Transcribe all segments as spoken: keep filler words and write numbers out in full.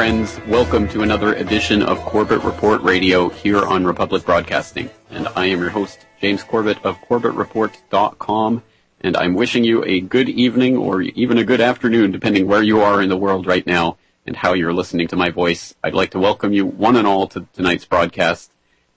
friends. Welcome to another edition of Corbett Report Radio here on Republic Broadcasting. And I am your host, James Corbett of Corbett Report dot com, and I'm wishing you a good evening or even a good afternoon, depending where you are in the world right now and how you're listening to my voice. I'd like to welcome you one and all to tonight's broadcast,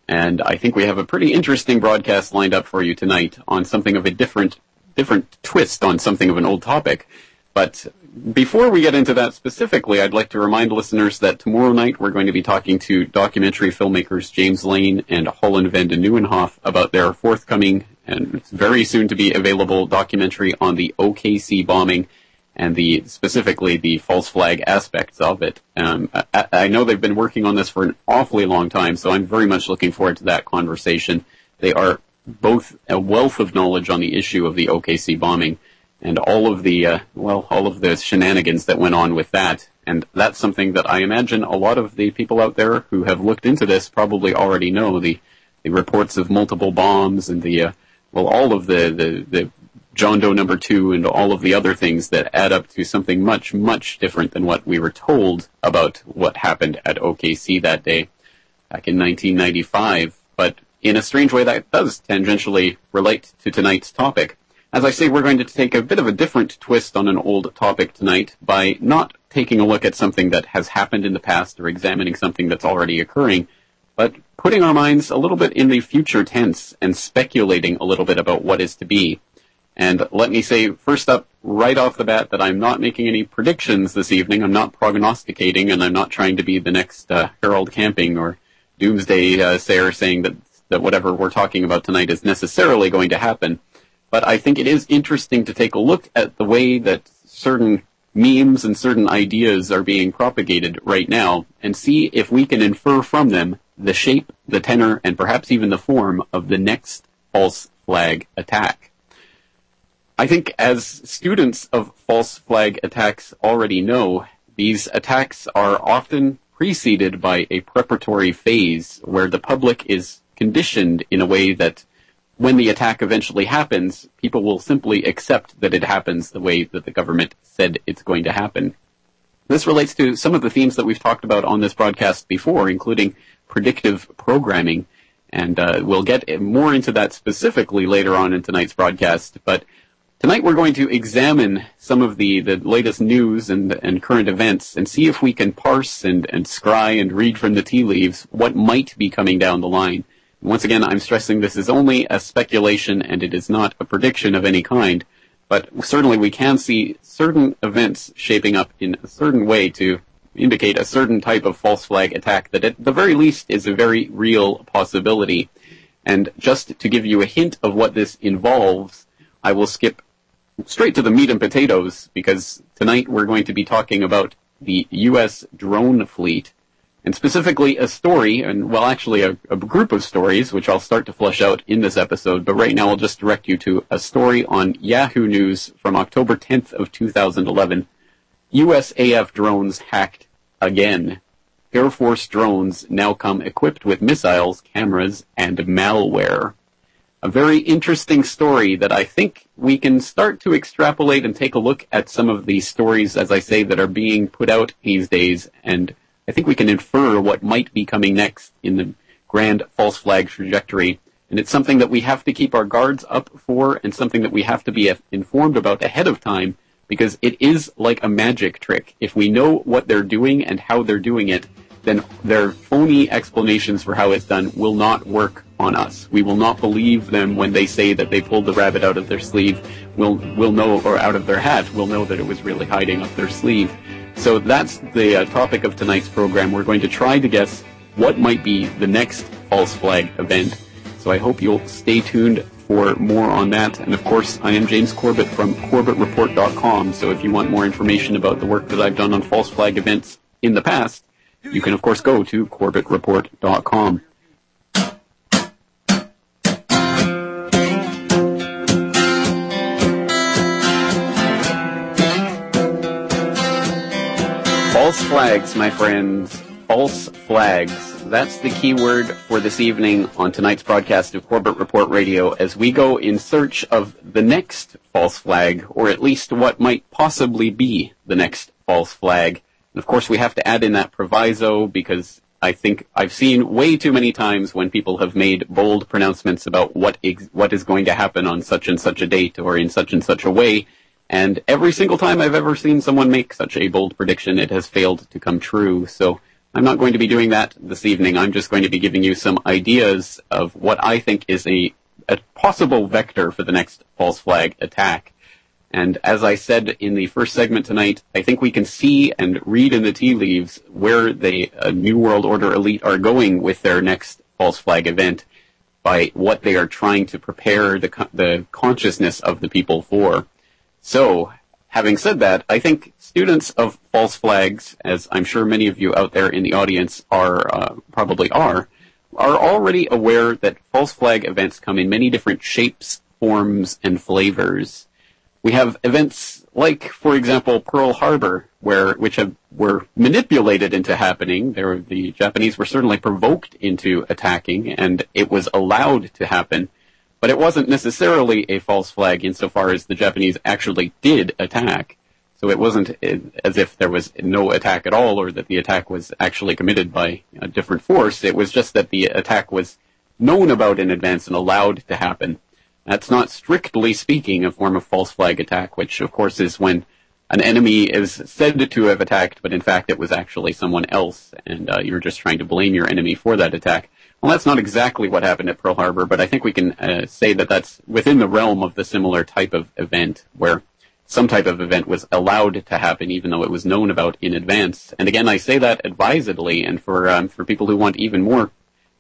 and I think we have a pretty interesting broadcast lined up for you tonight on something of a different, different twist on something of an old topic. But before we get into that specifically, I'd like to remind listeners that tomorrow night we're going to be talking to documentary filmmakers James Lane and Holland Vanden Heuvel about their forthcoming and very soon to be available documentary on the O K C bombing and the specifically the false flag aspects of it. Um, I, I know they've been working on this for an awfully long time, so I'm very much looking forward to that conversation. They are both a wealth of knowledge on the issue of the O K C bombing and all of the, uh, well, all of the shenanigans that went on with that. And that's something that I imagine a lot of the people out there who have looked into this probably already know, the, the reports of multiple bombs and the, uh, well, all of the, the, the John Doe number two and all of the other things that add up to something much, much different than what we were told about what happened at O K C that day back in nineteen ninety-five. But in a strange way, that does tangentially relate to tonight's topic. As I say, we're going to take a bit of a different twist on an old topic tonight by not taking a look at something that has happened in the past or examining something that's already occurring, but putting our minds a little bit in the future tense and speculating a little bit about what is to be. And let me say, first up, right off the bat, that I'm not making any predictions this evening. I'm not prognosticating, and I'm not trying to be the next uh, Harold Camping or Doomsday uh, Sayer saying that, that whatever we're talking about tonight is necessarily going to happen. But I think it is interesting to take a look at the way that certain memes and certain ideas are being propagated right now and see if we can infer from them the shape, the tenor, and perhaps even the form of the next false flag attack. I think as students of false flag attacks already know, these attacks are often preceded by a preparatory phase where the public is conditioned in a way that when the attack eventually happens, people will simply accept that it happens the way that the government said it's going to happen. This relates to some of the themes that we've talked about on this broadcast before, including predictive programming, and uh, we'll get more into that specifically later on in tonight's broadcast. But tonight we're going to examine some of the, the latest news and, and current events and see if we can parse and, and scry and read from the tea leaves what might be coming down the line. Once again, I'm stressing this is only a speculation and it is not a prediction of any kind, but certainly we can see certain events shaping up in a certain way to indicate a certain type of false flag attack that at the very least is a very real possibility. And just to give you a hint of what this involves, I will skip straight to the meat and potatoes because tonight we're going to be talking about the U S drone fleet. And specifically a story, and well, actually a, a group of stories, which I'll start to flesh out in this episode, but right now I'll just direct you to a story on Yahoo News from October tenth of two thousand eleven. U S A F drones hacked again. Air Force drones now come equipped with missiles, cameras, and malware. A very interesting story that I think we can start to extrapolate and take a look at some of the stories, as I say, that are being put out these days, and I think we can infer what might be coming next in the grand false flag trajectory. And it's something that we have to keep our guards up for and something that we have to be informed about ahead of time because it is like a magic trick. If we know what they're doing and how they're doing it, then their phony explanations for how it's done will not work on us. We will not believe them when they say that they pulled the rabbit out of their sleeve. We'll, we'll know, or out of their hat, we'll know that it was really hiding up their sleeve. So that's the uh, topic of tonight's program. We're going to try to guess what might be the next false flag event. So I hope you'll stay tuned for more on that. And of course, I am James Corbett from Corbett Report dot com. So if you want more information about the work that I've done on false flag events in the past, you can of course go to Corbett Report dot com. False flags, my friends. False flags. That's the key word for this evening on tonight's broadcast of Corbett Report Radio as we go in search of the next false flag, or at least what might possibly be the next false flag. And of course, we have to add in that proviso because I think I've seen way too many times when people have made bold pronouncements about what ex- what is going to happen on such and such a date or in such and such a way. And every single time I've ever seen someone make such a bold prediction, it has failed to come true. So I'm not going to be doing that this evening. I'm just going to be giving you some ideas of what I think is a, a possible vector for the next false flag attack. And as I said in the first segment tonight, I think we can see and read in the tea leaves where the uh, New World Order elite are going with their next false flag event by what they are trying to prepare the co- the consciousness of the people for. So, having said that, I think students of false flags, as I'm sure many of you out there in the audience are uh, probably are, are already aware that false flag events come in many different shapes, forms, and flavors. We have events like, for example, Pearl Harbor, where which have, were manipulated into happening. There, the Japanese were certainly provoked into attacking, and it was allowed to happen. But it wasn't necessarily a false flag insofar as the Japanese actually did attack. So it wasn't as if there was no attack at all or that the attack was actually committed by a different force. It was just that the attack was known about in advance and allowed to happen. That's not strictly speaking a form of false flag attack, which of course is when an enemy is said to have attacked, but in fact it was actually someone else, and uh, you're just trying to blame your enemy for that attack. Well, that's not exactly what happened at Pearl Harbor, but I think we can uh, say that that's within the realm of the similar type of event, where some type of event was allowed to happen, even though it was known about in advance. And again, I say that advisedly, and for um, for people who want even more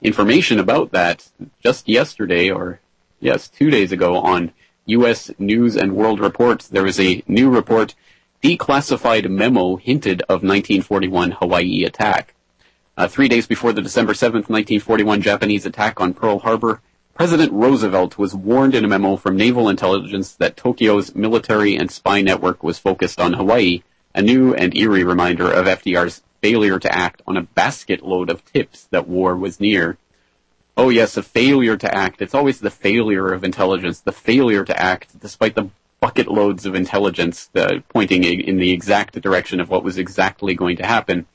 information about that, just yesterday, or yes, two days ago, on U S News and World Report, there was a new report, Declassified Memo Hinted of nineteen forty-one Hawaii Attack. Uh, three days before the December seventh, nineteen forty-one Japanese attack on Pearl Harbor, President Roosevelt was warned in a memo from naval intelligence that Tokyo's military and spy network was focused on Hawaii, a new and eerie reminder of F D R's failure to act on a basket load of tips that war was near. Oh yes, a failure to act. It's always the failure of intelligence, the failure to act, despite the bucket loads of intelligence uh, pointing in the exact direction of what was exactly going to happen.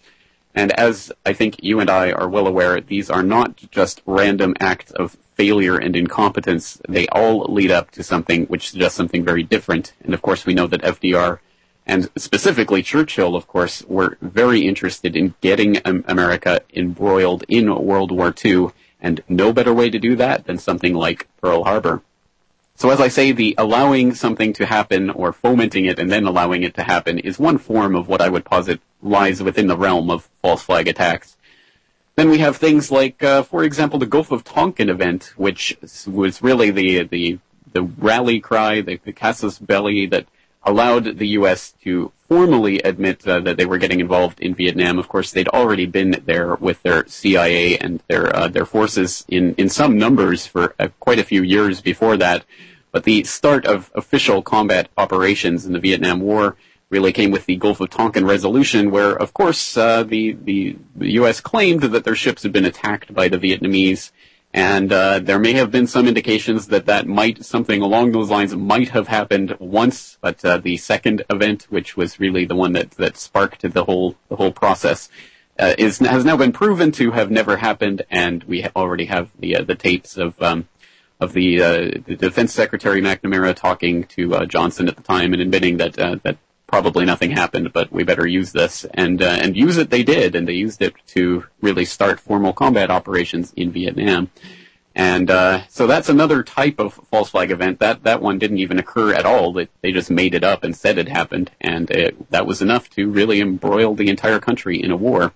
And as I think you and I are well aware, these are not just random acts of failure and incompetence. They all lead up to something which suggests something very different. And of course, we know that F D R, and specifically Churchill, of course, were very interested in getting America embroiled in World War Two, and no better way to do that than something like Pearl Harbor. So as I say, the allowing something to happen or fomenting it and then allowing it to happen is one form of what I would posit lies within the realm of false flag attacks. Then we have things like, uh, for example, the Gulf of Tonkin event, which was really the the, the rally cry, the, the casus belli that allowed the U S to formally admit uh, that they were getting involved in Vietnam. Of course, they'd already been there with their C I A and their uh, their forces in, in some numbers for uh, quite a few years before that. But the start of official combat operations in the Vietnam War really came with the Gulf of Tonkin resolution, where, of course, uh, the, the the U S claimed that their ships had been attacked by the Vietnamese. And uh, there may have been some indications that that might, something along those lines might have happened once, but uh, the second event, which was really the one that, that sparked the whole the whole process, uh, is has now been proven to have never happened, and we already have the uh, the tapes of um, of the, uh, the Defense Secretary McNamara talking to uh, Johnson at the time and admitting that uh, that probably nothing happened, but we better use this, and uh, and use it they did, and they used it to really start formal combat operations in Vietnam. And uh, so that's another type of false flag event. That that one didn't even occur at all. They, they just made it up and said it happened, and it, that was enough to really embroil the entire country in a war.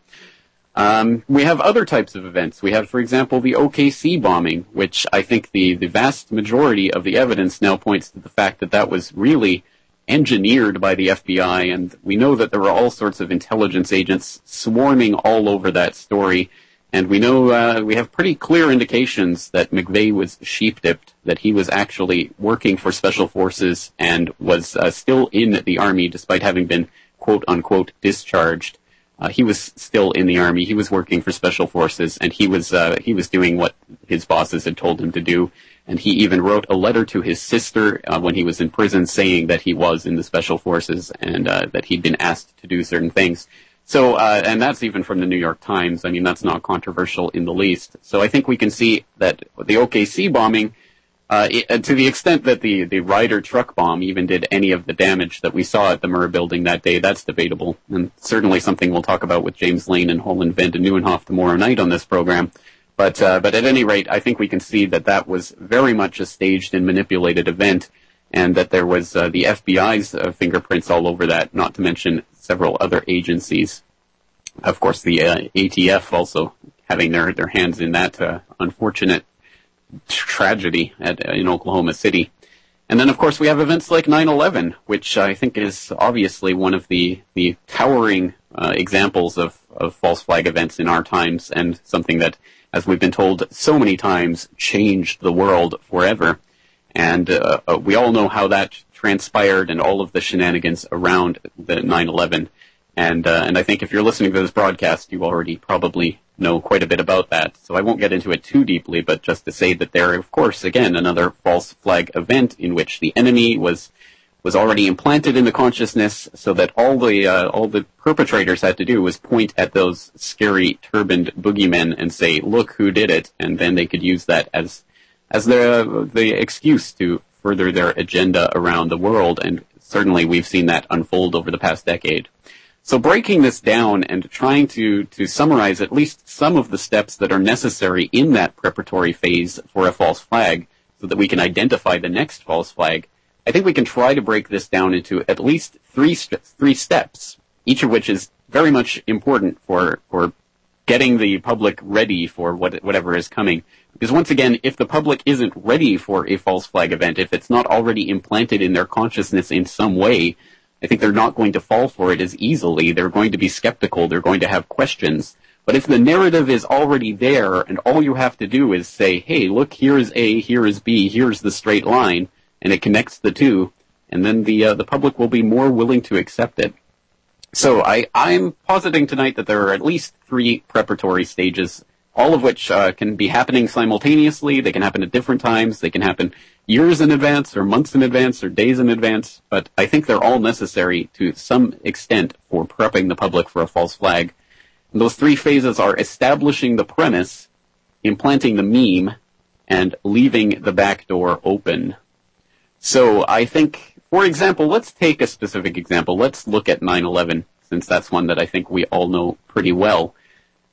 Um, we have other types of events. We have, for example, the O K C bombing, which I think the, the vast majority of the evidence now points to the fact that that was really engineered by the F B I, and we know that there were all sorts of intelligence agents swarming all over that story, and we know uh, we have pretty clear indications that McVeigh was sheep-dipped, that he was actually working for special forces and was uh, still in the Army despite having been quote-unquote discharged. Uh, he was still in the Army, he was working for special forces, and he was uh, he was doing what his bosses had told him to do. And he even wrote a letter to his sister uh, when he was in prison saying that he was in the special forces and uh, that he'd been asked to do certain things. So, uh, and that's even from the New York Times. I mean, that's not controversial in the least. So I think we can see that the O K C bombing, uh, it, to the extent that the, the Ryder truck bomb even did any of the damage that we saw at the Murrah building that day, that's debatable. And certainly something we'll talk about with James Lane and Holland Vanden Heuvel tomorrow night on this program. But, uh, but at any rate, I think we can see that that was very much a staged and manipulated event, and that there was uh, the F B I's uh, fingerprints all over that, not to mention several other agencies. Of course, the uh, A T F also having their, their hands in that uh, unfortunate tragedy at, uh, in Oklahoma City. And then, of course, we have events like nine eleven, which I think is obviously one of the, the towering uh, examples of, of false flag events in our times, and something that, as we've been told so many times, changed the world forever. And uh, uh, we all know how that transpired and all of the shenanigans around the nine eleven. And uh, and I think if you're listening to this broadcast, you already probably know quite a bit about that. So I won't get into it too deeply, but just to say that there, of course, again, another false flag event in which the enemy was was already implanted in the consciousness, so that all the uh, all the perpetrators had to do was point at those scary turbaned boogeymen and say, "Look who did it," and then they could use that as as the, the excuse to further their agenda around the world, and certainly we've seen that unfold over the past decade. So breaking this down and trying to, to summarize at least some of the steps that are necessary in that preparatory phase for a false flag, so that we can identify the next false flag, I think we can try to break this down into at least three st- three steps, each of which is very much important for, for getting the public ready for what, whatever is coming. Because once again, if the public isn't ready for a false flag event, if it's not already implanted in their consciousness in some way, I think they're not going to fall for it as easily. They're going to be skeptical. They're going to have questions. But if the narrative is already there and all you have to do is say, hey, look, here is A, here is B, here's the straight line, and it connects the two, and then the uh, the public will be more willing to accept it. So I, I'm positing tonight that there are at least three preparatory stages, all of which uh, can be happening simultaneously. They can happen at different times. They can happen years in advance or months in advance or days in advance. But I think they're all necessary to some extent for prepping the public for a false flag. And those three phases are establishing the premise, implanting the meme, and leaving the back door open. So I think, for example, let's take a specific example. Let's look at nine eleven, since that's one that I think we all know pretty well.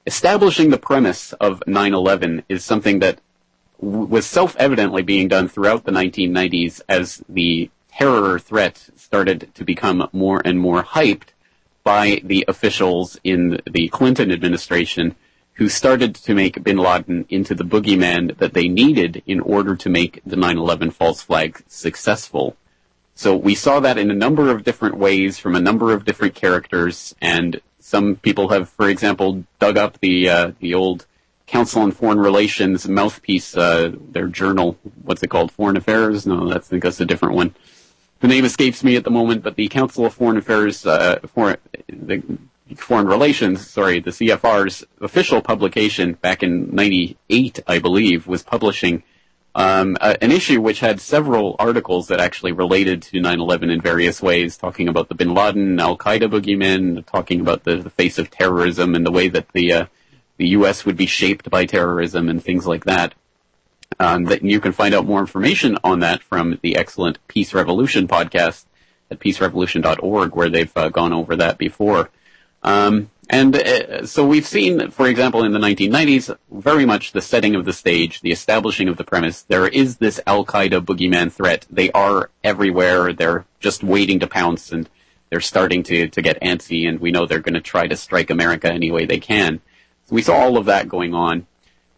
Establishing the premise of nine eleven is something that w- was self-evidently being done throughout the nineteen nineties as the terror threat started to become more and more hyped by the officials in the Clinton administration, who started to make bin Laden into the boogeyman that they needed in order to make the nine eleven false flag successful. So we saw that in a number of different ways from a number of different characters, and some people have, for example, dug up the uh, the old Council on Foreign Relations mouthpiece, uh, their journal. What's it called? Foreign Affairs? No, that's, I think that's a different one. The name escapes me at the moment, but the Council of Foreign Affairs, uh, foreign, the Foreign Relations, sorry, the C F R's official publication back in ninety-eight, I believe, was publishing um, a, an issue which had several articles that actually related to nine eleven in various ways, talking about the bin Laden, al-Qaeda boogeyman, talking about the, the face of terrorism and the way that the uh, the U S would be shaped by terrorism and things like that. Um, that you can find out more information on that from the excellent Peace Revolution podcast at peace revolution dot org, where they've uh, gone over that before. Um, and uh, so we've seen, for example, in the nineteen nineties, very much the setting of the stage, the establishing of the premise. There is this al-Qaeda boogeyman threat. They are everywhere. They're just waiting to pounce, and they're starting to, to get antsy, and we know they're going to try to strike America any way they can. So we saw all of that going on.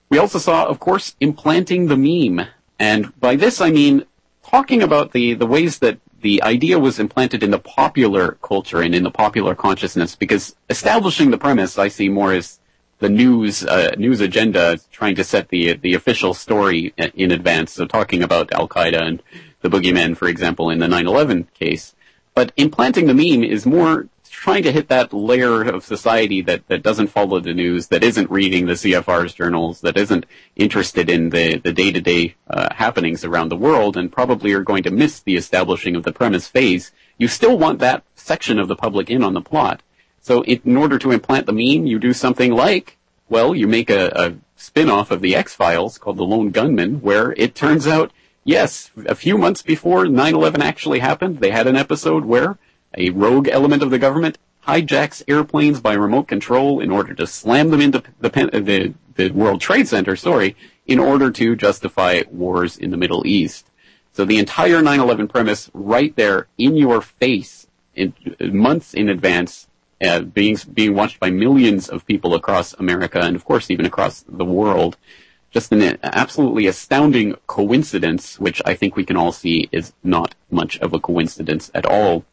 We also saw, of course, implanting the meme. And by this, I mean talking about the, the ways that the idea was implanted in the popular culture and in the popular consciousness, because establishing the premise I see more as the news uh, news agenda, trying to set the the official story in advance. So talking about al-Qaeda and the boogeyman, for example, in the nine eleven case. But implanting the meme is more trying to hit that layer of society that, that doesn't follow the news, that isn't reading the C F R's journals, that isn't interested in the, the day-to-day uh, happenings around the world, and probably are going to miss the establishing of the premise phase. You still want that section of the public in on the plot, So it, in order to implant the meme, you do something like, well, you make a, a spin-off of the X-Files called The Lone Gunman, where it turns out, yes, a few months before nine eleven actually happened, they had an episode where a rogue element of the government hijacks airplanes by remote control in order to slam them into the, the, the World Trade Center, sorry, in order to justify wars in the Middle East. So the entire nine eleven premise right there in your face, in, months in advance, uh, being being watched by millions of people across America and, of course, even across the world. Just an absolutely astounding coincidence, which I think we can all see is not much of a coincidence at all.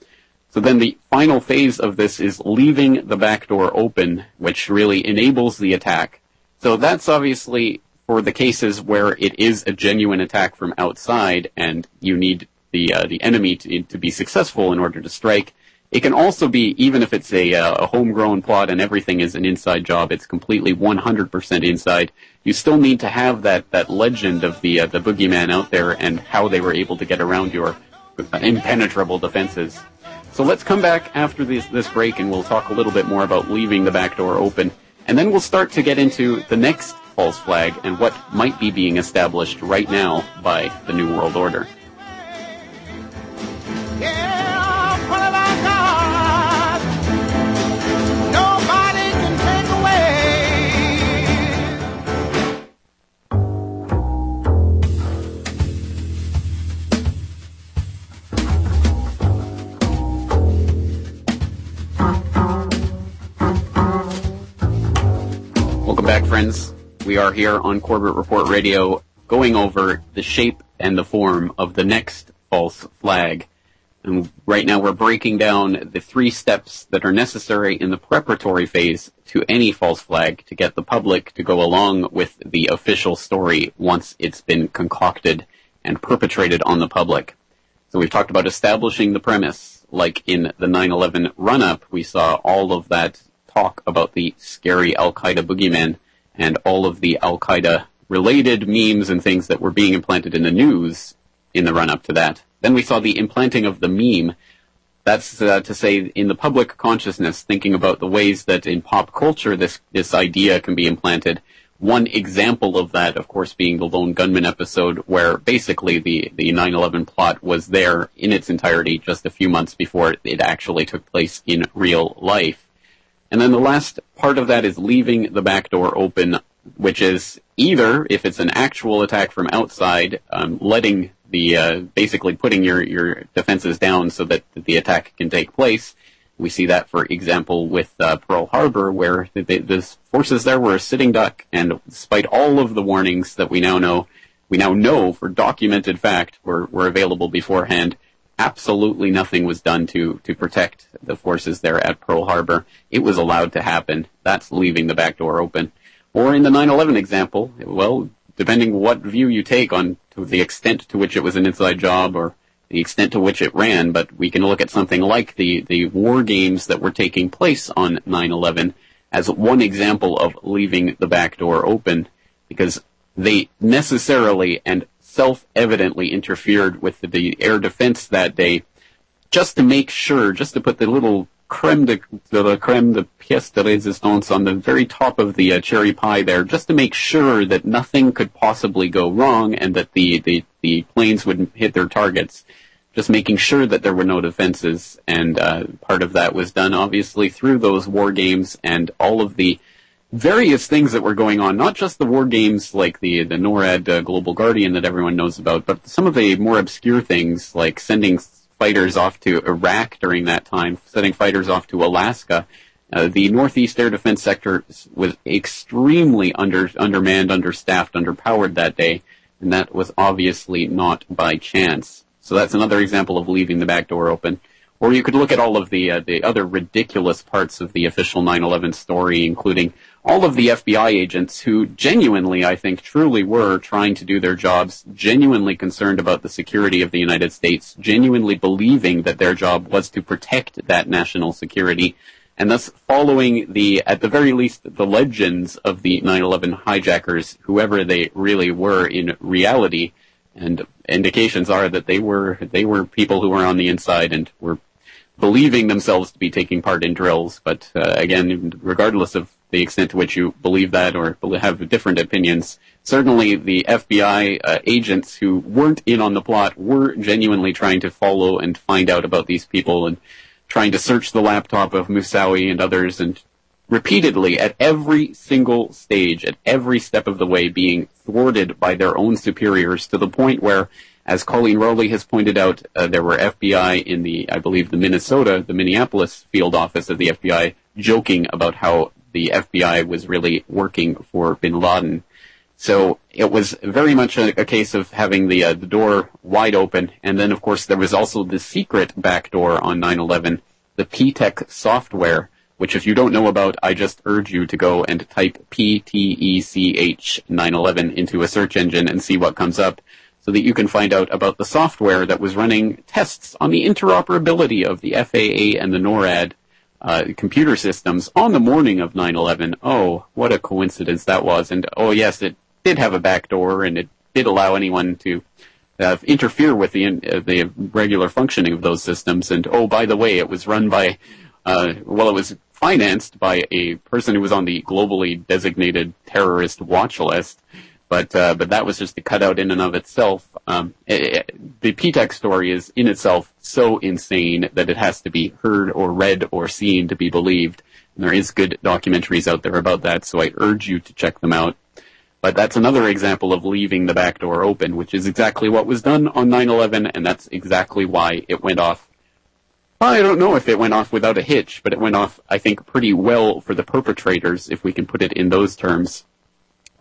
So then the final phase of this is leaving the back door open, which really enables the attack. So that's obviously for the cases where it is a genuine attack from outside and you need the uh, the enemy to, to be successful in order to strike. It can also be, even if it's a, uh, a homegrown plot and everything is an inside job, it's completely one hundred percent inside, you still need to have that, that legend of the, uh, the boogeyman out there and how they were able to get around your impenetrable defenses. So let's come back after this, this break and we'll talk a little bit more about leaving the back door open. And then we'll start to get into the next false flag and what might be being established right now by the New World Order. Welcome back, friends. We are here on Corbett Report Radio going over the shape and the form of the next false flag. And right now we're breaking down the three steps that are necessary in the preparatory phase to any false flag to get the public to go along with the official story once it's been concocted and perpetrated on the public. So we've talked about establishing the premise. Like in the nine eleven run-up, we saw all of that talk about the scary Al-Qaeda boogeyman and all of the Al-Qaeda-related memes and things that were being implanted in the news in the run-up to that. Then we saw the implanting of the meme. That's uh, to say, in the public consciousness, thinking about the ways that in pop culture this, this idea can be implanted. One example of that, of course, being the Lone Gunman episode, where basically the, the nine eleven plot was there in its entirety just a few months before it actually took place in real life. And then the last part of that is leaving the back door open, which is either, if it's an actual attack from outside, um, letting the, uh, basically putting your, your defenses down so that the attack can take place. We see that, for example, with uh, Pearl Harbor, where the, the forces there were a sitting duck, and despite all of the warnings that we now know, we now know for documented fact were, were available beforehand, absolutely nothing was done to, to protect the forces there at Pearl Harbor. It was allowed to happen. That's leaving the back door open. Or in the nine eleven example, well, depending what view you take on to the extent to which it was an inside job or the extent to which it ran, but we can look at something like the, the war games that were taking place on nine eleven as one example of leaving the back door open, because they necessarily and self-evidently interfered with the, the air defense that day just to make sure, just to put the little creme de, the creme de pièce de résistance on the very top of the uh, cherry pie there, just to make sure that nothing could possibly go wrong and that the, the, the planes wouldn't hit their targets. Just making sure that there were no defenses, and uh, part of that was done obviously through those war games and all of the various things that were going on, not just the war games like the, the NORAD uh, Global Guardian that everyone knows about, but some of the more obscure things like sending fighters off to Iraq during that time, sending fighters off to Alaska. Uh, the Northeast Air Defense Sector was extremely under, undermanned, understaffed, underpowered that day, and that was obviously not by chance. So that's another example of leaving the back door open. Or you could look at all of the uh, the other ridiculous parts of the official nine eleven story, including all of the F B I agents who genuinely, I think, truly were trying to do their jobs, genuinely concerned about the security of the United States, genuinely believing that their job was to protect that national security, and thus following the, at the very least, the legends of the nine eleven hijackers, whoever they really were in reality, and indications are that they were they were people who were on the inside and were believing themselves to be taking part in drills. But uh, again, regardless of the extent to which you believe that or have different opinions, certainly the F B I uh, agents who weren't in on the plot were genuinely trying to follow and find out about these people and trying to search the laptop of Moussaoui and others, and repeatedly at every single stage, at every step of the way, being thwarted by their own superiors, to the point where, as Colleen Rowley has pointed out, uh, there were F B I in the, I believe, the Minnesota, the Minneapolis field office of the F B I, joking about how the F B I was really working for bin Laden. So it was very much a, a case of having the, uh, the door wide open. And then, of course, there was also the secret back door on nine eleven, the P TECH software, which, if you don't know about, I just urge you to go and type P T E C H nine eleven into a search engine and see what comes up, so that you can find out about the software that was running tests on the interoperability of the F A A and the NORAD uh, computer systems on the morning of nine eleven. Oh, what a coincidence that was. And, oh, yes, it did have a backdoor, and it did allow anyone to uh, interfere with the, uh, the regular functioning of those systems. And, oh, by the way, it was run by, uh, well, it was financed by a person who was on the globally designated terrorist watch list. But uh, but that was just the cutout in and of itself. Um, it, it, the P TECH story is in itself so insane that it has to be heard or read or seen to be believed. And there is good documentaries out there about that, so I urge you to check them out. But that's another example of leaving the back door open, which is exactly what was done on nine eleven, and that's exactly why it went off. I don't know if it went off without a hitch, but it went off, I think, pretty well for the perpetrators, if we can put it in those terms.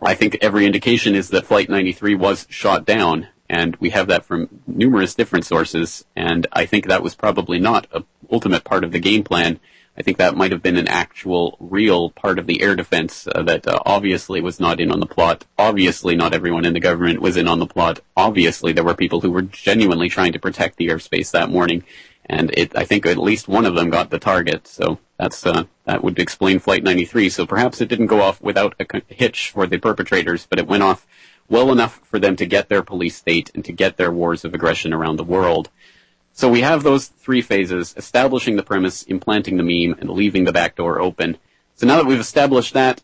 I think every indication is that Flight ninety-three was shot down, and we have that from numerous different sources, and I think that was probably not an ultimate part of the game plan. I think that might have been an actual, real part of the air defense uh, that uh, obviously was not in on the plot. Obviously not everyone in the government was in on the plot. Obviously there were people who were genuinely trying to protect the airspace that morning, and it, I think at least one of them got the target, so... That's uh, that would explain Flight ninety-three, so perhaps it didn't go off without a hitch for the perpetrators, but it went off well enough for them to get their police state and to get their wars of aggression around the world. So we have those three phases: establishing the premise, implanting the meme, and leaving the back door open. So now that we've established that,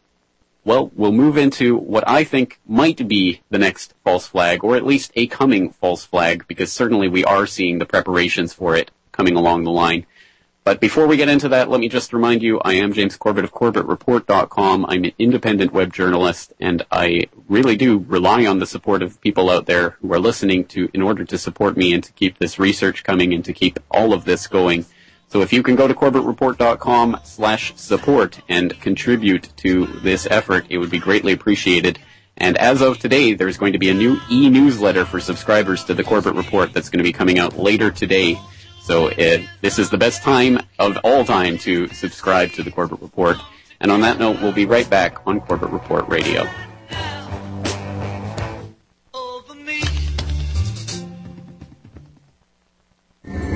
well, we'll move into what I think might be the next false flag, or at least a coming false flag, because certainly we are seeing the preparations for it coming along the line. But before we get into that, let me just remind you, I am James Corbett of Corbett Report dot com. I'm an independent web journalist, and I really do rely on the support of people out there who are listening to in order to support me and to keep this research coming and to keep all of this going. So if you can go to Corbett Report dot com slash support and contribute to this effort, it would be greatly appreciated. And as of today, there's going to be a new e-newsletter for subscribers to the Corbett Report that's going to be coming out later today. So it, this is the best time of all time to subscribe to the Corbett Report. And on that note, we'll be right back on Corbett Report Radio.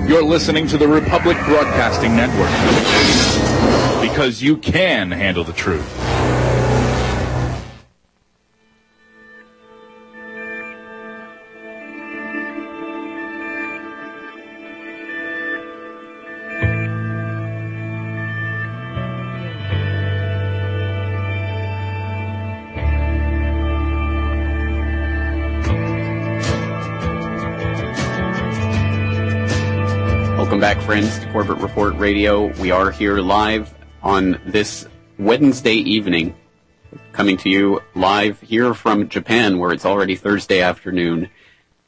You're listening to the Republic Broadcasting Network, because you can handle the truth. Welcome back, friends, to Corbett Report Radio. We are here live on this Wednesday evening, coming to you live here from Japan, where it's already Thursday afternoon,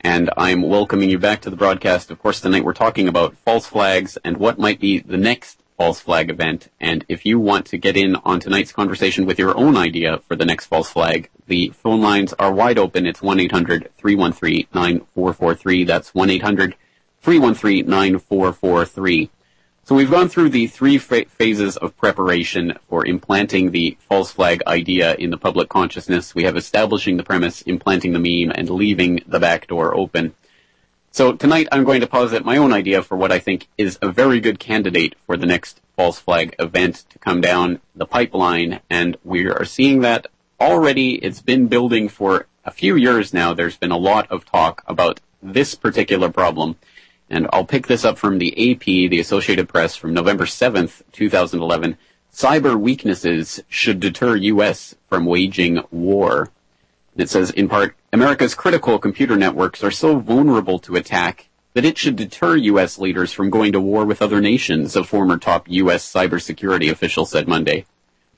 and I'm welcoming you back to the broadcast. Of course, tonight we're talking about false flags and what might be the next false flag event, and if you want to get in on tonight's conversation with your own idea for the next false flag, the phone lines are wide open. It's one eight hundred three one three nine four four three. That's one eight hundred three one three nine four four three. So we've gone through the three fa- phases of preparation for implanting the false flag idea in the public consciousness. We have establishing the premise, implanting the meme, and leaving the back door open. So tonight I'm going to posit my own idea for what I think is a very good candidate for the next false flag event to come down the pipeline, and we are seeing that already. It's been building for a few years now. There's been a lot of talk about this particular problem. And I'll pick this up from the A P, the Associated Press, from November seventh, twenty eleven. Cyber weaknesses should deter U S from waging war. And it says, in part, America's critical computer networks are so vulnerable to attack that it should deter U S leaders from going to war with other nations, a former top U S cybersecurity official said Monday.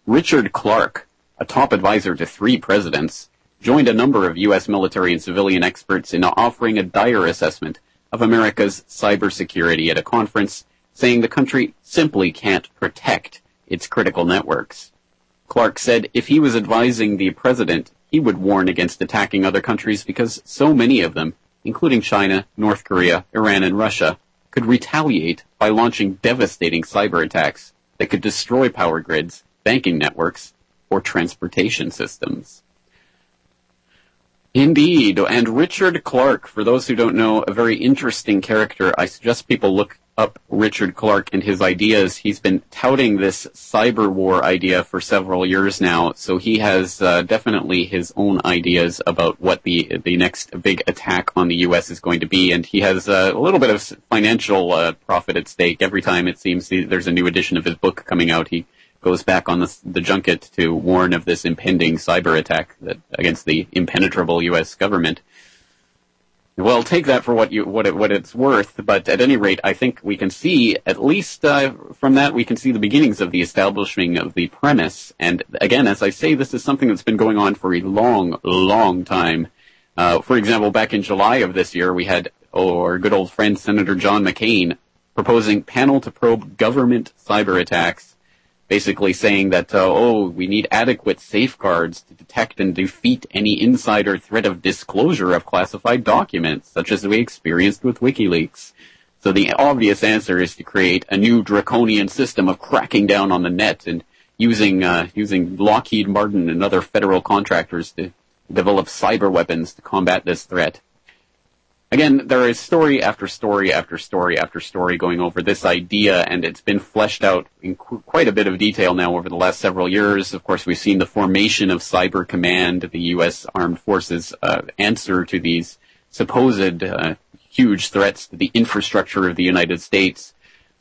Richard Clarke, a top advisor to three presidents, joined a number of U S military and civilian experts in offering a dire assessment of America's cybersecurity at a conference, saying the country simply can't protect its critical networks. Clarke said if he was advising the president, he would warn against attacking other countries because so many of them, including China, North Korea, Iran, and Russia, could retaliate by launching devastating cyber attacks that could destroy power grids, banking networks, or transportation systems. Indeed, and Richard Clarke, for those who don't know, a very interesting character. I suggest people look up Richard Clarke and his ideas. He's been touting this cyber war idea for several years now, so he has uh, definitely his own ideas about what the the next big attack on the U S is going to be, and he has uh, a little bit of financial uh, profit at stake. Every time it seems there's a new edition of his book coming out, he goes back on the, the junket to warn of this impending cyber attack that, against the impenetrable U S government. Well, take that for what you what it, what it's worth, but at any rate, I think we can see, at least uh, from that, we can see the beginnings of the establishing of the premise. And again, as I say, this is something that's been going on for a long, long time. Uh, for example, back in July of this year, we had oh, our good old friend Senator John McCain proposing panel to probe government cyber attacks, basically saying that, uh, oh, we need adequate safeguards to detect and defeat any insider threat of disclosure of classified documents, such as we experienced with WikiLeaks. So the obvious answer is to create a new draconian system of cracking down on the net and using uh, using Lockheed Martin and other federal contractors to develop cyber weapons to combat this threat. Again, there is story after story after story after story going over this idea, and it's been fleshed out in qu- quite a bit of detail now over the last several years. Of course, we've seen the formation of Cyber Command, the U S Armed Forces' uh, answer to these supposed uh, huge threats to the infrastructure of the United States.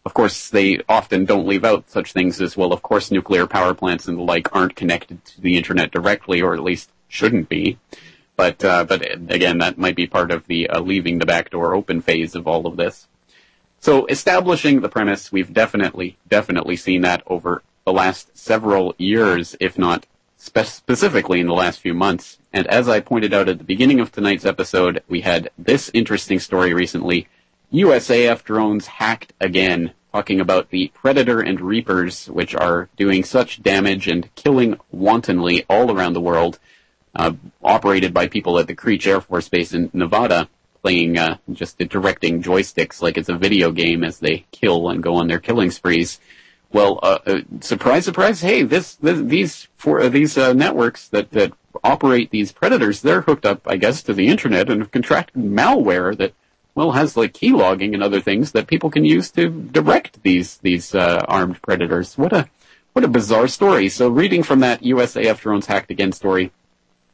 Of course, they often don't leave out such things as, well, of course, nuclear power plants and the like aren't connected to the Internet directly, or at least shouldn't be. But uh, but again, that might be part of the uh, leaving the back door open phase of all of this. So establishing the premise, we've definitely, definitely seen that over the last several years, if not spe- specifically in the last few months. And as I pointed out at the beginning of tonight's episode, we had this interesting story recently. U S A F drones hacked again, talking about the Predator and Reapers, which are doing such damage and killing wantonly all around the world. Uh, operated by people at the Creech Air Force Base in Nevada, playing, uh, just directing joysticks like it's a video game as they kill and go on their killing sprees. Well, uh, uh, surprise, surprise, hey, this, this these for, uh, these uh, networks that, that operate these predators, they're hooked up, I guess, to the Internet and have contracted malware that, well, has like keylogging and other things that people can use to direct these, these uh, armed predators. What a, what a bizarre story. So reading from that U S A F drones hacked again story,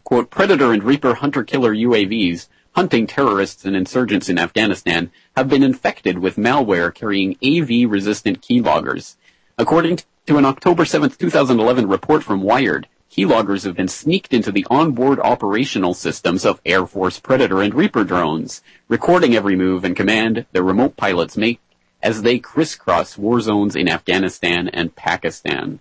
quote, Predator and Reaper hunter-killer U A Vs hunting terrorists and insurgents in Afghanistan have been infected with malware carrying A V-resistant keyloggers. According to an October seventh, twenty eleven report from Wired, keyloggers have been sneaked into the onboard operational systems of Air Force Predator and Reaper drones, recording every move and command their remote pilots make as they crisscross war zones in Afghanistan and Pakistan.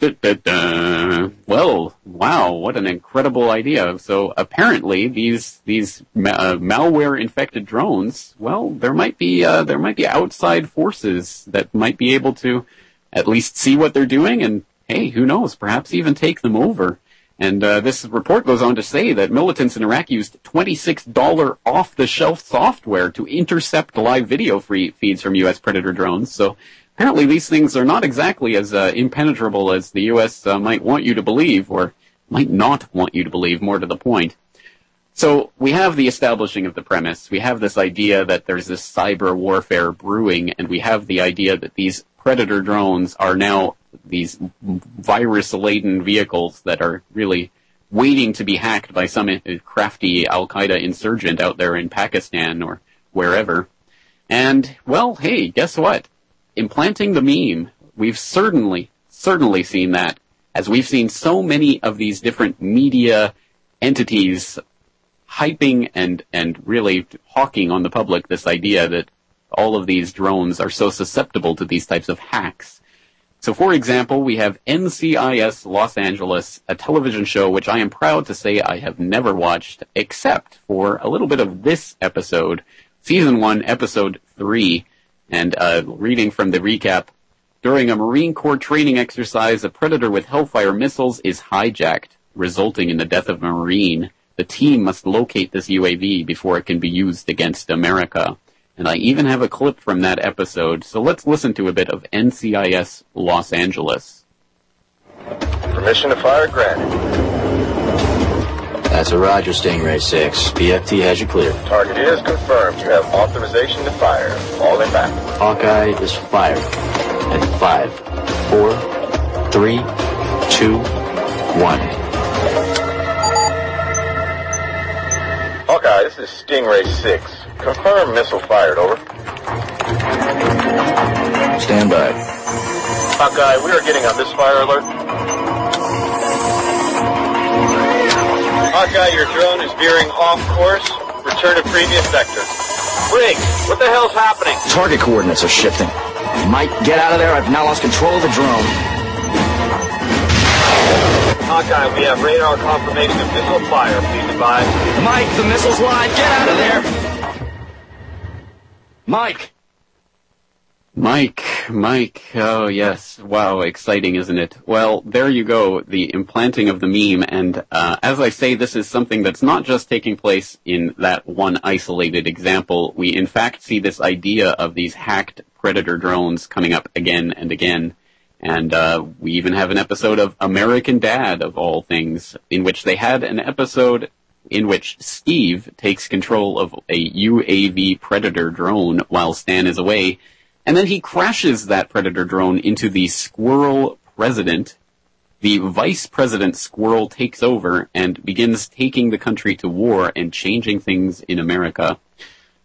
Da, da, da. Well, wow, what an incredible idea. So apparently these these ma- uh, malware-infected drones, well, there might be uh, there might be outside forces that might be able to at least see what they're doing and, hey, who knows, perhaps even take them over. And uh, this report goes on to say that militants in Iraq used twenty-six dollars off-the-shelf software to intercept live video free- feeds from U S Predator drones, so apparently these things are not exactly as uh, impenetrable as the U S uh, might want you to believe, or might not want you to believe, more to the point. So we have the establishing of the premise. We have this idea that there's this cyber warfare brewing, and we have the idea that these predator drones are now these virus-laden vehicles that are really waiting to be hacked by some crafty Al-Qaeda insurgent out there in Pakistan or wherever. And, well, hey, guess what? Implanting the meme, we've certainly, certainly seen that, as we've seen so many of these different media entities hyping and, and really hawking on the public this idea that all of these drones are so susceptible to these types of hacks. So, for example, we have N C I S Los Angeles, a television show which I am proud to say I have never watched, except for a little bit of this episode, Season one, Episode three, and uh, reading from the recap, during a Marine Corps training exercise, a Predator with Hellfire missiles is hijacked, resulting in the death of a Marine. The team must locate this U A V before it can be used against America. And I even have a clip from that episode, so let's listen to a bit of N C I S Los Angeles. Permission to fire granted. That's a roger, Stingray six. B F T has you cleared. Target is confirmed. You have authorization to fire. All in back. Hawkeye is fired. And five, four, three, two, one. Hawkeye, this is Stingray six. Confirm missile fired, over. Stand by. Hawkeye, we are getting a misfire alert. Hawkeye, your drone is veering off course. Return to previous sector. Briggs, what the hell's happening? Target coordinates are shifting. Mike, get out of there. I've now lost control of the drone. Hawkeye, we have radar confirmation of missile fire. Please advise. Mike, the missile's live. Get out of there. Mike! Mike, Mike, oh yes, wow, exciting, isn't it? Well, there you go, the implanting of the meme, and uh, as I say, this is something that's not just taking place in that one isolated example. We in fact see this idea of these hacked Predator drones coming up again and again, and uh, we even have an episode of American Dad, of all things, in which they had an episode in which Steve takes control of a U A V Predator drone while Stan is away, and then he crashes that Predator drone into the squirrel president. The vice president squirrel takes over and begins taking the country to war and changing things in America.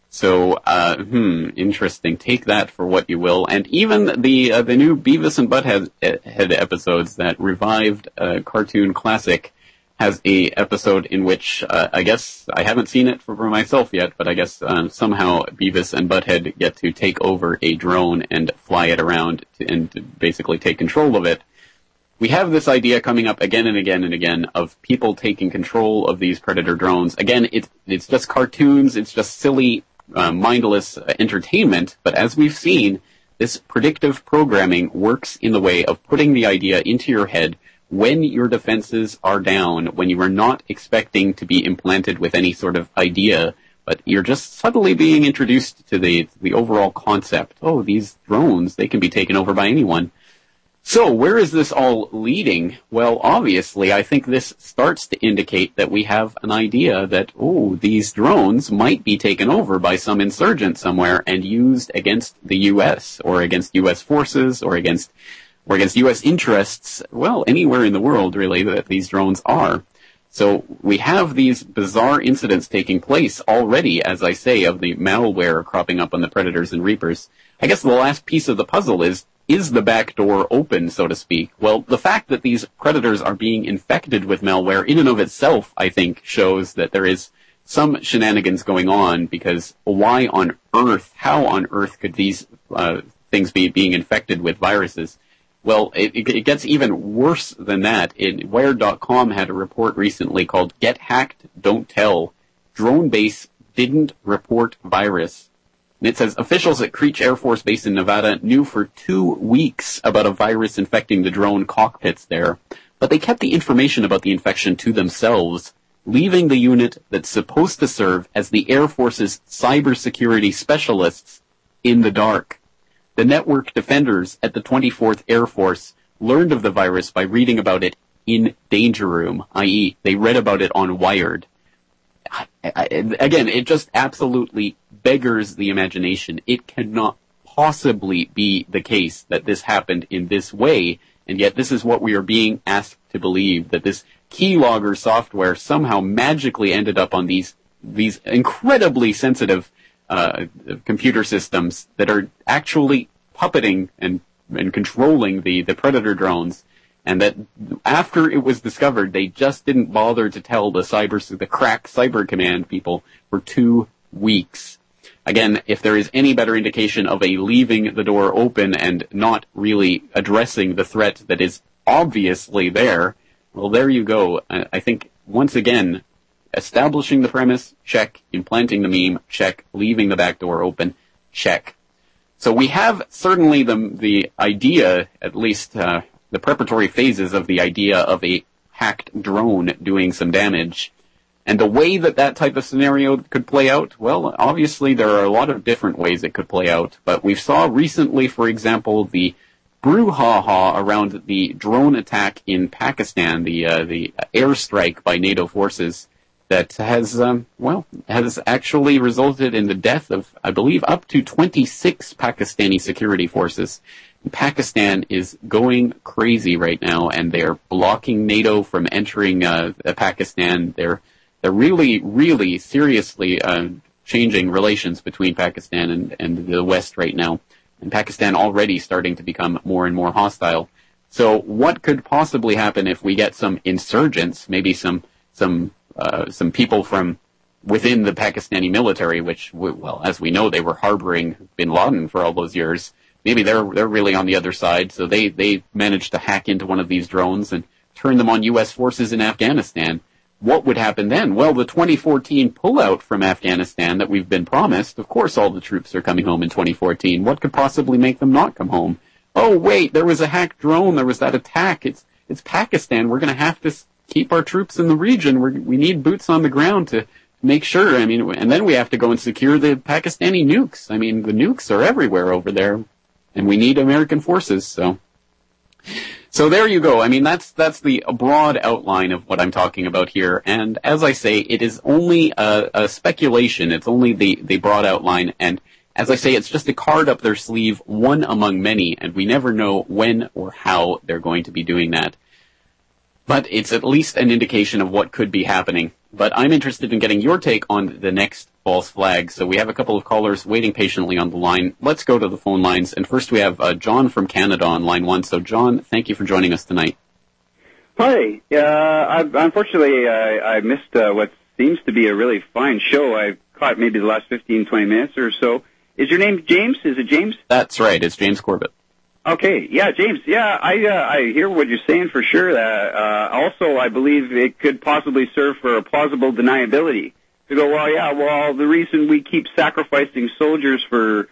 So, uh, hmm, interesting. Take that for what you will. And even the uh, the new Beavis and Butthead uh, episodes, that revived uh, cartoon classic, has a episode in which, uh, I guess, I haven't seen it for myself yet, but I guess um, somehow Beavis and Butthead get to take over a drone and fly it around to, and to basically take control of it. We have this idea coming up again and again and again of people taking control of these Predator drones. Again, it, it's just cartoons, it's just silly, uh, mindless entertainment, but as we've seen, this predictive programming works in the way of putting the idea into your head when your defenses are down, when you are not expecting to be implanted with any sort of idea, but you're just subtly being introduced to the the overall concept. Oh, these drones, they can be taken over by anyone. So where is this all leading? Well, obviously, I think this starts to indicate that we have an idea that, oh, these drones might be taken over by some insurgent somewhere and used against the U S or against U S forces or against or against U S interests, well, anywhere in the world, really, that these drones are. So we have these bizarre incidents taking place already, as I say, of the malware cropping up on the Predators and Reapers. I guess the last piece of the puzzle is, is the back door open, so to speak? Well, the fact that these Predators are being infected with malware in and of itself, I think, shows that there is some shenanigans going on, because why on earth, how on earth could these uh, things be being infected with viruses? Well, it, it gets even worse than that. It, Wired dot com had a report recently called Get Hacked, Don't Tell. Drone Base Didn't Report Virus. And it says, officials at Creech Air Force Base in Nevada knew for two weeks about a virus infecting the drone cockpits there, but they kept the information about the infection to themselves, leaving the unit that's supposed to serve as the Air Force's cybersecurity specialists in the dark. The network defenders at the twenty-fourth Air Force learned of the virus by reading about it in Danger Room, that is they read about it on Wired. I, I, again, it just absolutely beggars the imagination. It cannot possibly be the case that this happened in this way, and yet this is what we are being asked to believe, that this keylogger software somehow magically ended up on these, these incredibly sensitive uh, computer systems that are actually puppeting and, and controlling the, the Predator drones, and that after it was discovered, they just didn't bother to tell the cyber the crack Cyber Command people for two weeks. Again, if there is any better indication of a leaving the door open and not really addressing the threat that is obviously there, well, there you go. I think, once again, establishing the premise, check. Implanting the meme, check. Leaving the back door open, check. So we have certainly the the idea, at least uh, the preparatory phases of the idea of a hacked drone doing some damage. And the way that that type of scenario could play out, well, obviously there are a lot of different ways it could play out. But we saw recently, for example, the brouhaha around the drone attack in Pakistan, the uh, the airstrike by NATO forces that has, um, well, has actually resulted in the death of, I believe, up to twenty-six Pakistani security forces. Pakistan is going crazy right now, and they are blocking NATO from entering uh, Pakistan. They're They're really, really seriously uh, changing relations between Pakistan and, and the West right now. And Pakistan already starting to become more and more hostile. So what could possibly happen if we get some insurgents, maybe some some uh, some people from within the Pakistani military, which, well, as we know, they were harboring bin Laden for all those years. Maybe they're they're really on the other side. So they, they managed to hack into one of these drones and turn them on U S forces in Afghanistan. What would happen then? Well, the twenty fourteen pullout from Afghanistan that we've been promised, of course all the troops are coming home in twenty fourteen. What could possibly make them not come home? Oh, wait, there was a hacked drone. There was that attack. It's it's Pakistan. We're going to have to keep our troops in the region. We're, we need boots on the ground to make sure. I mean, and then we have to go and secure the Pakistani nukes. I mean, the nukes are everywhere over there, and we need American forces, so... So there you go. I mean, that's that's the broad outline of what I'm talking about here. And as I say, it is only a, a speculation. It's only the, the broad outline. And as I say, it's just a card up their sleeve, one among many. And we never know when or how they're going to be doing that. But it's at least an indication of what could be happening. But I'm interested in getting your take on the next false flag. So we have a couple of callers waiting patiently on the line. Let's go to the phone lines. And first we have uh, John from Canada on line one. So, John, thank you for joining us tonight. Hi. Uh, I, unfortunately, I, I missed uh, what seems to be a really fine show. I caught maybe the last fifteen, twenty minutes or so. Is your name James? Is it James? That's right. It's James Corbett. Okay, yeah, James, yeah, I uh, I hear what you're saying for sure. Uh, uh, also, I believe it could possibly serve for a plausible deniability. To go, well, yeah, well, the reason we keep sacrificing soldiers for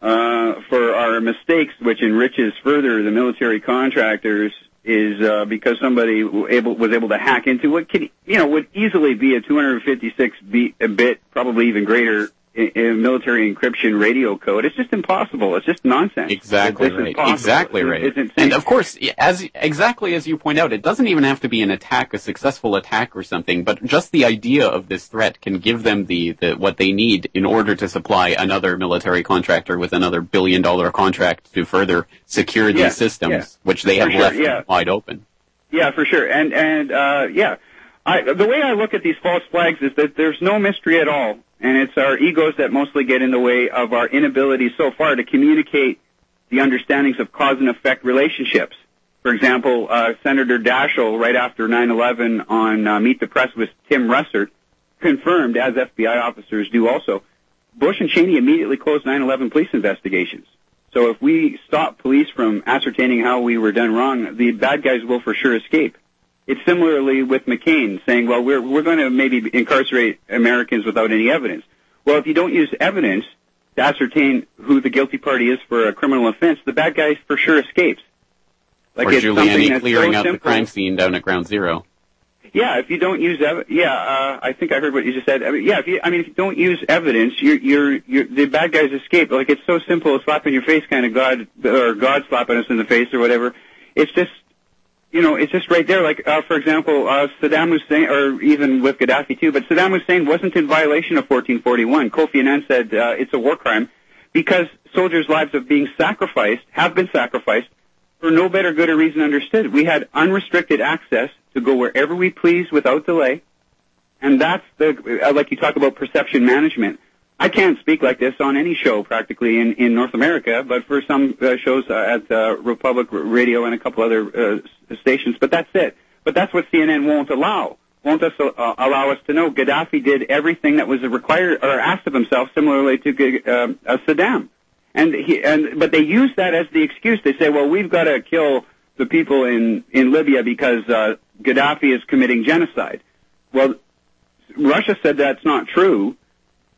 uh, for our mistakes, which enriches further the military contractors, is uh, because somebody able, was able to hack into what could, you know, would easily be a two fifty-six bit, probably even greater, in military encryption radio code. It's just impossible. It's just nonsense. Exactly it's, it's right. Exactly it's, right. It's, it's and of course, as exactly as you point out, it doesn't even have to be an attack, a successful attack or something, but just the idea of this threat can give them the, the what they need in order to supply another military contractor with another billion dollar contract to further secure these yeah, systems, yeah. which they have sure, left yeah. wide open. Yeah, for sure. And, and uh, yeah, I, the way I look at these false flags is that there's no mystery at all. And it's our egos that mostly get in the way of our inability so far to communicate the understandings of cause and effect relationships. For example, uh, Senator Daschle, right after nine eleven on uh, Meet the Press with Tim Russert, confirmed, as F B I officers do also, Bush and Cheney immediately closed nine eleven police investigations. So if we stop police from ascertaining how we were done wrong, the bad guys will for sure escape. It's similarly with McCain saying, well, we're we're going to maybe incarcerate Americans without any evidence. Well, if you don't use evidence to ascertain who the guilty party is for a criminal offense, the bad guy for sure escapes. Like or it's Giuliani clearing so out simple. The crime scene down at Ground Zero. Yeah, if you don't use ev- yeah, uh, I think I heard what you just said. I mean, yeah, if you, I mean, if you don't use evidence, you're, you're, you're, the bad guys escape. Like it's so simple, a slap in your face kind of God or God slapping us in the face or whatever. It's just. You know, it's just right there. Like, uh, for example, uh, Saddam Hussein, or even with Gaddafi too, but Saddam Hussein wasn't in violation of fourteen forty-one. Kofi Annan said uh, it's a war crime because soldiers' lives are being sacrificed, have been sacrificed, for no better good or reason understood. We had unrestricted access to go wherever we please without delay, and that's the, uh, like you talk about perception management. I can't speak like this on any show practically in, in North America, but for some uh, shows uh, at uh, Republic Radio and a couple other uh, stations, but that's it. But that's what C N N won't allow, won't us, uh, allow us to know. Gaddafi did everything that was required or asked of himself, similarly to uh, uh, Saddam. And he, and but they use that as the excuse. They say, well, we've got to kill the people in, in Libya because uh, Gaddafi is committing genocide. Well, Russia said that's not true.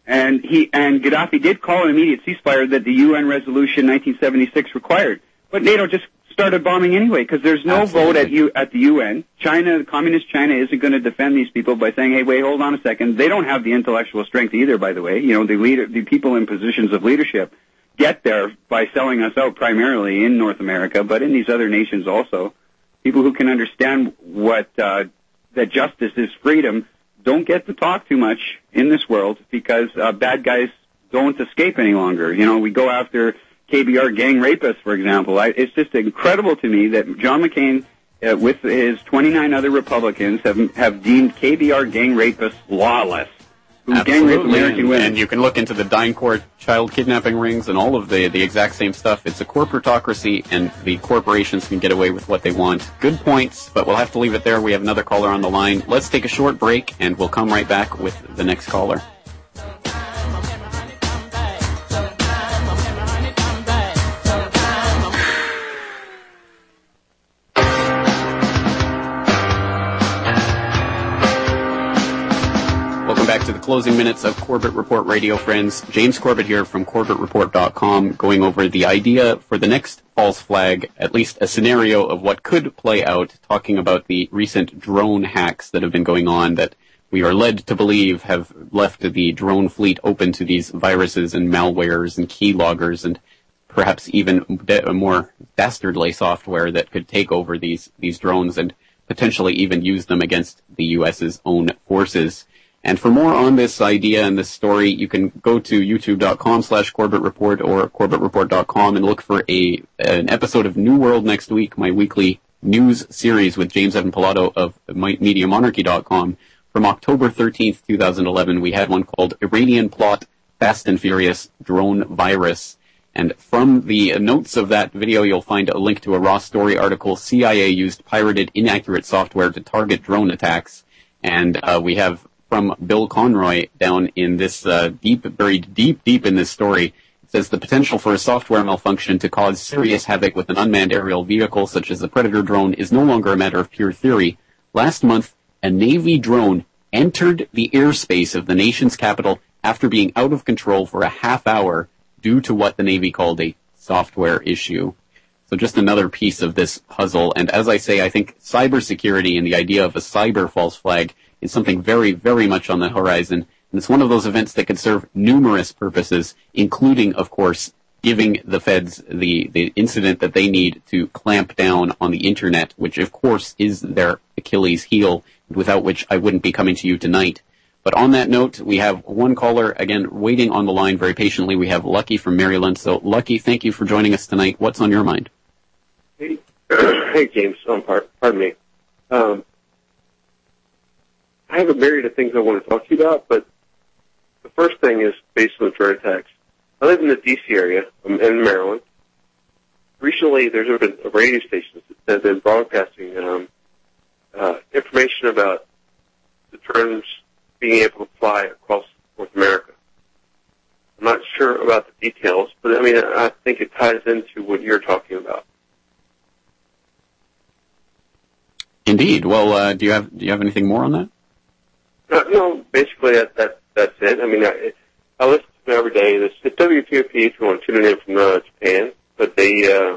And he and Gaddafi did call an immediate ceasefire that the U N resolution nineteen seventy-six required. But NATO just started bombing anyway because there's no Absolutely. vote at U, at the U N. China, communist China, isn't going to defend these people by saying, "Hey, wait, hold on a second." They don't have the intellectual strength either. By the way, you know the leader, the people in positions of leadership, get there by selling us out primarily in North America, but in these other nations also. People who can understand what uh, that justice is freedom. Don't get to talk too much in this world because uh, bad guys don't escape any longer. You know, we go after K B R gang rapists, for example. I, it's just incredible to me that John McCain, uh, with his twenty-nine other Republicans, have have deemed K B R gang rapists lawless. Who Absolutely, gang raped American women. And you can look into the DynCorp child kidnapping rings and all of the the exact same stuff. It's a corporatocracy, and the corporations can get away with what they want. Good points, but we'll have to leave it there. We have another caller on the line. Let's take a short break, and we'll come right back with the next caller. Back to the closing minutes of Corbett Report Radio, friends. James Corbett here from Corbett Report dot com going over the idea for the next false flag, at least a scenario of what could play out, talking about the recent drone hacks that have been going on that we are led to believe have left the drone fleet open to these viruses and malwares and keyloggers and perhaps even de- more dastardly software that could take over these, these drones and potentially even use them against the U S's own forces. And for more on this idea and this story, you can go to youtube.com slash Corbett Report or Corbett Report dot com and look for a an episode of New World Next Week, my weekly news series with James Evan Pilato of Media Monarchy dot com. From October thirteenth, twenty eleven, we had one called Iranian Plot, Fast and Furious, Drone Virus. And from the notes of that video, you'll find a link to a raw story article, C I A used pirated inaccurate software to target drone attacks. And uh, we have... from Bill Conroy down in this uh, deep, buried deep, deep in this story. It says the potential for a software malfunction to cause serious havoc with an unmanned aerial vehicle such as the Predator drone is no longer a matter of pure theory. Last month, a Navy drone entered the airspace of the nation's capital after being out of control for a half hour due to what the Navy called a software issue. So just another piece of this puzzle. And as I say, I think cybersecurity and the idea of a cyber false flag is something very, very much on the horizon. And it's one of those events that could serve numerous purposes, including, of course, giving the feds the, the incident that they need to clamp down on the Internet, which, of course, is their Achilles heel, without which I wouldn't be coming to you tonight. But on that note, we have one caller, again, waiting on the line very patiently. We have Lucky from Maryland. So, Lucky, thank you for joining us tonight. What's on your mind? Hey, hey James. Oh, pardon me. Um, I have a myriad of things I want to talk to you about, but the first thing is basically drone attacks. I live in the D C area. I'm in Maryland. Recently, there's been a radio station that has been broadcasting um, uh, information about the drones being able to fly across North America. I'm not sure about the details, but I mean, I think it ties into what you're talking about. Indeed. Well, uh, do you have do you have anything more on that? Uh, no, basically that, that that's it. I mean, I, I listen to them every day. It's W T O P if you want to tune in from uh, Japan, but they uh,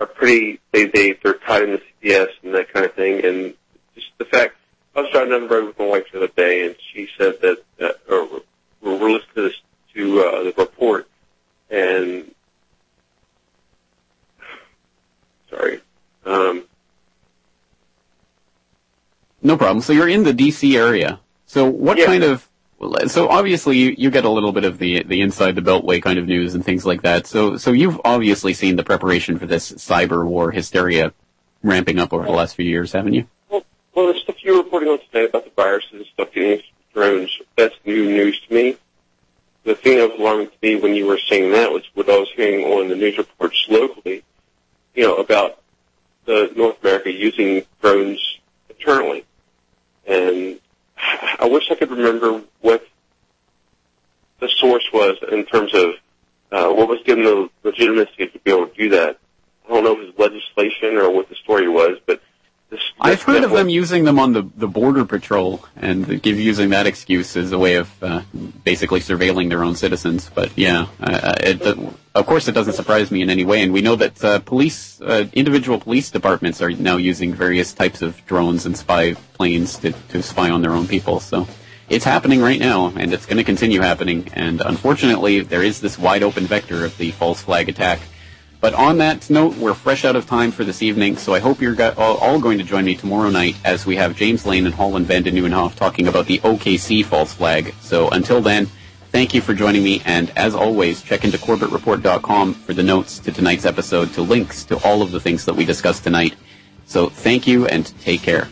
are pretty. They they they're tied into C B S and that kind of thing. And just the fact I was driving down the road with my wife the other day, and she said that uh, or we're listening to, this, to uh, the report, and sorry. Um, No problem. So you're in the D C area. So what yeah. kind of so obviously you, you get a little bit of the the inside the beltway kind of news and things like that. So so you've obviously seen the preparation for this cyber war hysteria ramping up over the last few years, haven't you? Well, well the stuff you were reporting on today about the viruses and stuff getting of alarming to me when you were saying that was what I was hearing on the news reports locally, you know, about the North America using drones internally. And I wish I could remember what the source was in terms of uh, what was given the legitimacy to be able to do that. I don't know if it was legislation or what the story was, but this, this I've heard of them using them on the, the border patrol and give, using that excuse as a way of uh, basically surveilling their own citizens. But, yeah, uh, it, uh, of course it doesn't surprise me in any way. And we know that uh, police, uh, individual police departments are now using various types of drones and spy planes to, to spy on their own people. So it's happening right now, and it's going to continue happening. And unfortunately, there is this wide-open vector of the false flag attack. But on that note, we're fresh out of time for this evening, so I hope you're all going to join me tomorrow night as we have James Lane and Holland Vanden Heuvel talking about the O K C false flag. So until then, thank you for joining me, and as always, check into Corbett Report dot com for the notes to tonight's episode, to links to all of the things that we discussed tonight. So thank you, and take care.